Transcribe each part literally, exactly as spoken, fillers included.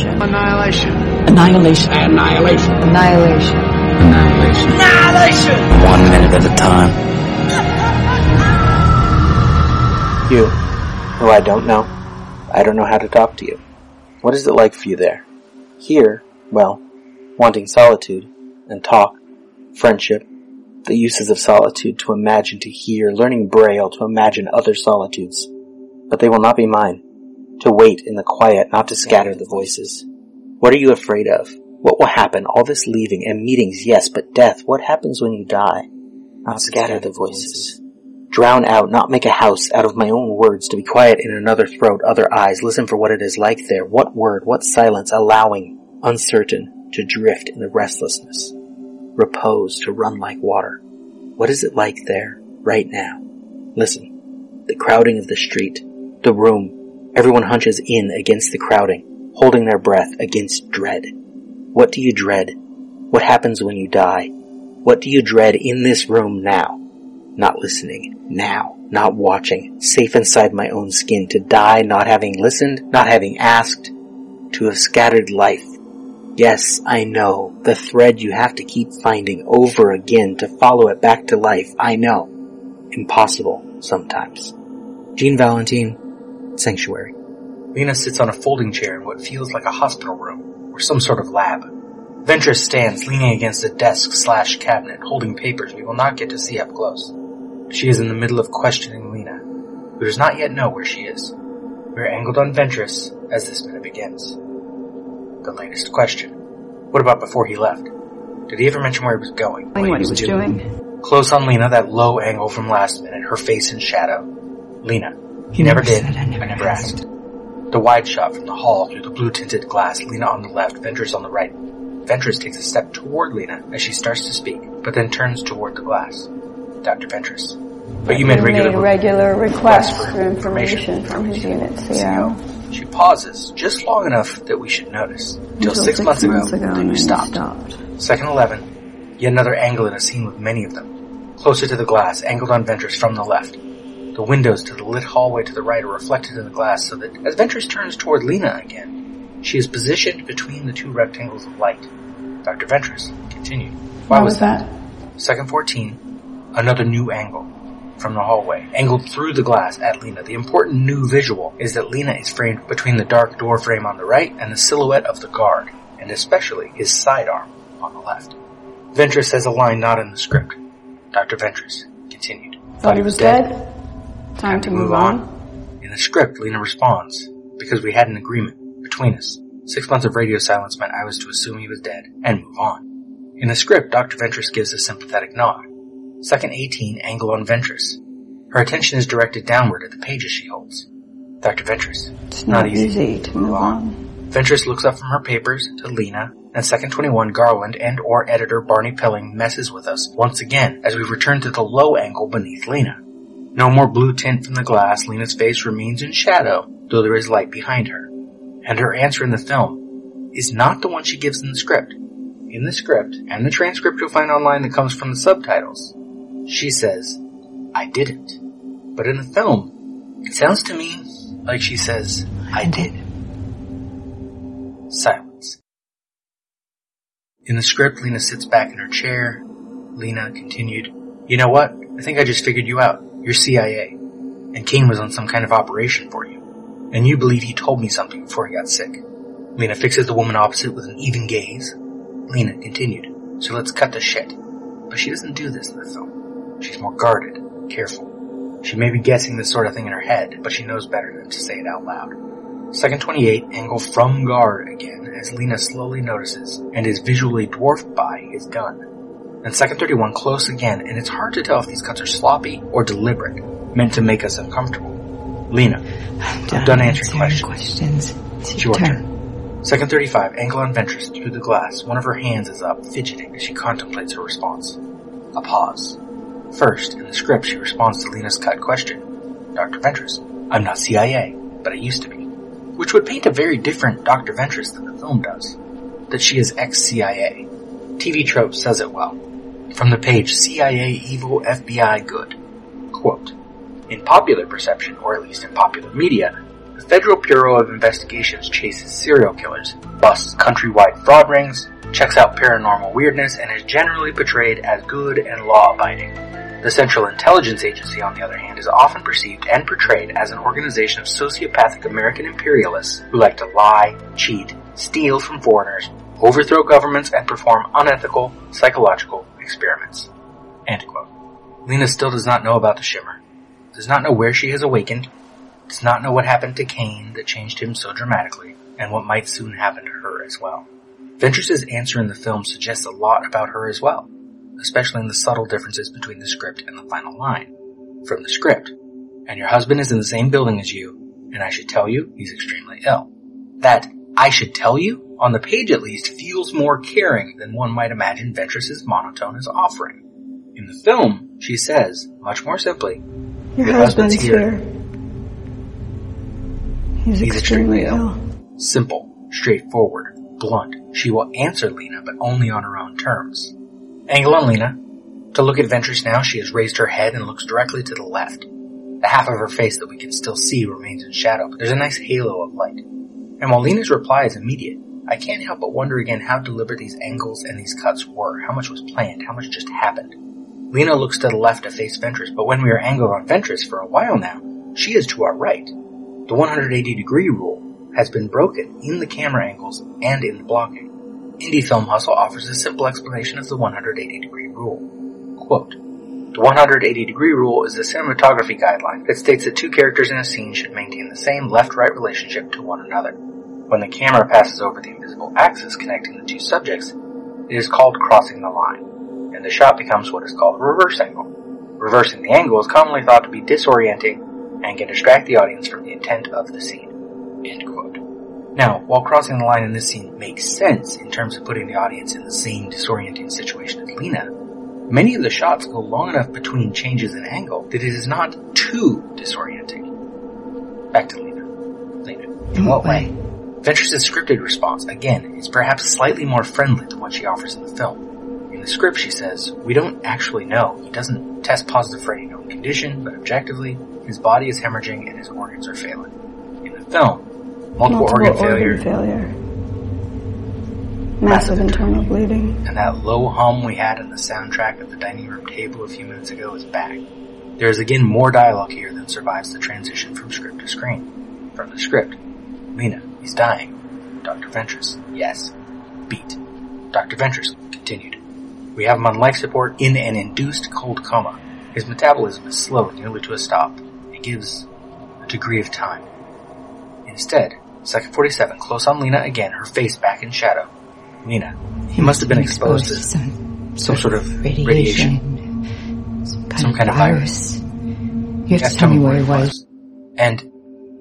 Annihilation. Annihilation. Annihilation. Annihilation. Annihilation. Annihilation. Annihilation. One minute at a time. You, who I don't know. I don't know how to talk to you. What is it like for you there? Here, well, wanting solitude and talk, friendship, the uses of solitude to imagine, to hear, learning Braille to imagine other solitudes. But they will not be mine. To wait in the quiet, not to scatter the voices. What are you afraid of? What will happen? All this leaving and meetings, yes, but death. What happens when you die? Not scatter the voices. Drown out, not make a house out of my own words, to be quiet in another throat, other eyes. Listen for what it is like there. What word, what silence, allowing, uncertain, to drift in the restlessness. Repose, to run like water. What is it like there, right now? Listen. The crowding of the street, the room. Everyone hunches in against the crowding, holding their breath against dread. What do you dread? What happens when you die? What do you dread in this room now? Not listening, now, not watching, safe inside my own skin, to die not having listened, not having asked, to have scattered life. Yes, I know, the thread you have to keep finding over again to follow it back to life, I know. Impossible, sometimes. Jean Valentine, Sanctuary. Lena sits on a folding chair in what feels like a hospital room, or some sort of lab. Ventress stands leaning against a desk slash cabinet, holding papers we will not get to see up close. She is in the middle of questioning Lena, who does not yet know where she is. We are angled on Ventress as this minute begins. The latest question. What about before he left? Did he ever mention where he was going? What he was doing? Close on Lena, that low angle from last minute, her face in shadow. Lena. He never did, I never asked. The wide shot from the hall through the blue-tinted glass, Lena on the left, Ventress on the right. Ventress takes a step toward Lena as she starts to speak, but then turns toward the glass. Doctor Ventress. But you made regular, made regular requests request for information from his unit, C O. She pauses just long enough that we should notice. Until six, six months, months ago, ago then you stopped. stopped. Second eleven, yet another angle in a scene with many of them. Closer to the glass, angled on Ventress from the left. The windows to the lit hallway to the right are reflected in the glass so that, as Ventress turns toward Lena again, she is positioned between the two rectangles of light. Doctor Ventress, continue. Why was that? Second fourteen, another new angle from the hallway, angled through the glass at Lena. The important new visual is that Lena is framed between the dark door frame on the right and the silhouette of the guard, and especially his sidearm on the left. Ventress says a line not in the script. Doctor Ventress continued. Thought he was dead? dead? Time to move on. In the script, Lena responds, because we had an agreement between us. Six months of radio silence meant I was to assume he was dead and move on. In the script, Doctor Ventress gives a sympathetic nod. Second eighteen, angle on Ventress. Her attention is directed downward at the pages she holds. Doctor Ventress, it's not, not easy, easy to move on. Ventress looks up from her papers to Lena, and second twenty-one, Garland and or editor Barney Pelling messes with us once again as we return to the low angle beneath Lena. No more blue tint from the glass, Lena's face remains in shadow, though there is light behind her. And her answer in the film is not the one she gives in the script. In the script, and the transcript you'll find online that comes from the subtitles, she says, I didn't. But in the film, it sounds to me like she says, I did. Silence. In the script, Lena sits back in her chair. Lena continued, you know what? I think I just figured you out. You're C I A, and Kane was on some kind of operation for you, and you believe he told me something before he got sick. Lena fixes the woman opposite with an even gaze. Lena continued, so let's cut the shit. But she doesn't do this in the film. She's more guarded, careful. She may be guessing this sort of thing in her head, but she knows better than to say it out loud. Second twenty-eight, angle from guard again, as Lena slowly notices, and is visually dwarfed by his gun. And second thirty-one, close again, and it's hard to tell if these cuts are sloppy or deliberate, meant to make us uncomfortable. Lena, I'm done, I'm done answering questions. questions. It's, it's your turn. turn. Second thirty-five, angle on Ventress through the glass. One of her hands is up, fidgeting as she contemplates her response. A pause. First, in the script, she responds to Lena's cut question. Doctor Ventress, I'm not C I A, but I used to be. Which would paint a very different Doctor Ventress than the film does. That she is ex-C I A. T V Trope says it well. From the page, C I A evil, F B I good. Quote, in popular perception, or at least in popular media, the The Federal Bureau of Investigations chases serial killers, busts countrywide fraud rings, checks out paranormal weirdness, and is generally portrayed as good and law-abiding. The Central Intelligence Agency, on the other hand, is often perceived and portrayed as an organization of sociopathic American imperialists who like to lie, cheat, steal from foreigners, overthrow governments, and perform unethical psychological experiments. End quote. Lena still does not know about the Shimmer, does not know where she has awakened, does not know what happened to Kane that changed him so dramatically, and what might soon happen to her as well. Ventress's answer in the film suggests a lot about her as well, especially in the subtle differences between the script and the final line. From the script, "And your husband is in the same building as you, and I should tell you he's extremely ill." That "I should tell you" on the page at least feels more caring than one might imagine Ventress's monotone is offering. In the film, she says, much more simply, Your, your husband's, husband's here. here. He's, He's extremely, extremely ill. ill. Simple, straightforward, blunt. She will answer Lena, but only on her own terms. Angle on Lena. To look at Ventress now, she has raised her head and looks directly to the left. The half of her face that we can still see remains in shadow, but there's a nice halo of light. And while Lena's reply is immediate, I can't help but wonder again how deliberate these angles and these cuts were, how much was planned, how much just happened. Lena looks to the left to face Ventress, but when we are angled on Ventress for a while now, she is to our right. The one hundred eighty degree rule has been broken in the camera angles and in the blocking. Indie Film Hustle offers a simple explanation of the one hundred eighty degree rule. Quote, "The one hundred eighty degree rule is the cinematography guideline that states that two characters in a scene should maintain the same left-right relationship to one another. When the camera passes over the invisible axis connecting the two subjects, it is called crossing the line, and the shot becomes what is called a reverse angle. Reversing the angle is commonly thought to be disorienting and can distract the audience from the intent of the scene." End quote. Now, while crossing the line in this scene makes sense in terms of putting the audience in the same disorienting situation as Lena, many of the shots go long enough between changes in angle that it is not too disorienting. Back to Lena. Lena. In what way? Ventress's scripted response, again, is perhaps slightly more friendly than what she offers in the film. In the script, she says, "We don't actually know. He doesn't test positive for any known condition, but objectively, his body is hemorrhaging and his organs are failing." In the film, multiple, multiple organ, organ failure, failure. Massive, massive internal bleeding. bleeding, and that low hum we had in the soundtrack at the dining room table a few minutes ago is back. There is again more dialogue here than survives the transition from script to screen. From the script, Lena, he's dying. Doctor Ventress, yes. Beat. Doctor Ventress continued. "We have him on life support in an induced cold coma. His metabolism is slow, nearly to a stop. It gives a degree of time." Instead, second forty-seven, close on Lena again, her face back in shadow. "Lena, he, he must have been exposed, exposed to some, some sort of radiation. radiation some kind, some of, kind of virus. virus. You have to tell me where he was." And,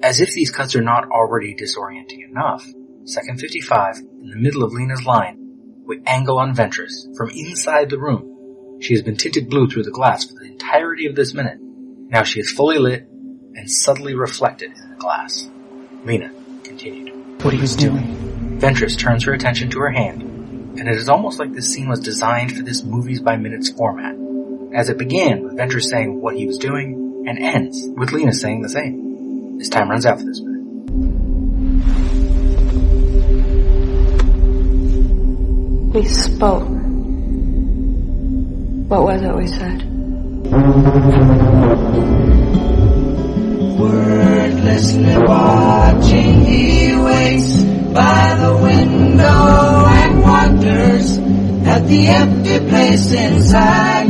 as if these cuts are not already disorienting enough, second fifty-five, in the middle of Lena's line, we angle on Ventress from inside the room. She has been tinted blue through the glass for the entirety of this minute. Now she is fully lit and subtly reflected in the glass. Lena continued. "What he was doing." Ventress turns her attention to her hand, and it is almost like this scene was designed for this movies by minutes format, as it began with Ventress saying what he was doing and ends with Lena saying the same. His time runs out for this minute. "We spoke. What was it we said?" Wordlessly watching, he waits by the window and wonders at the empty place inside.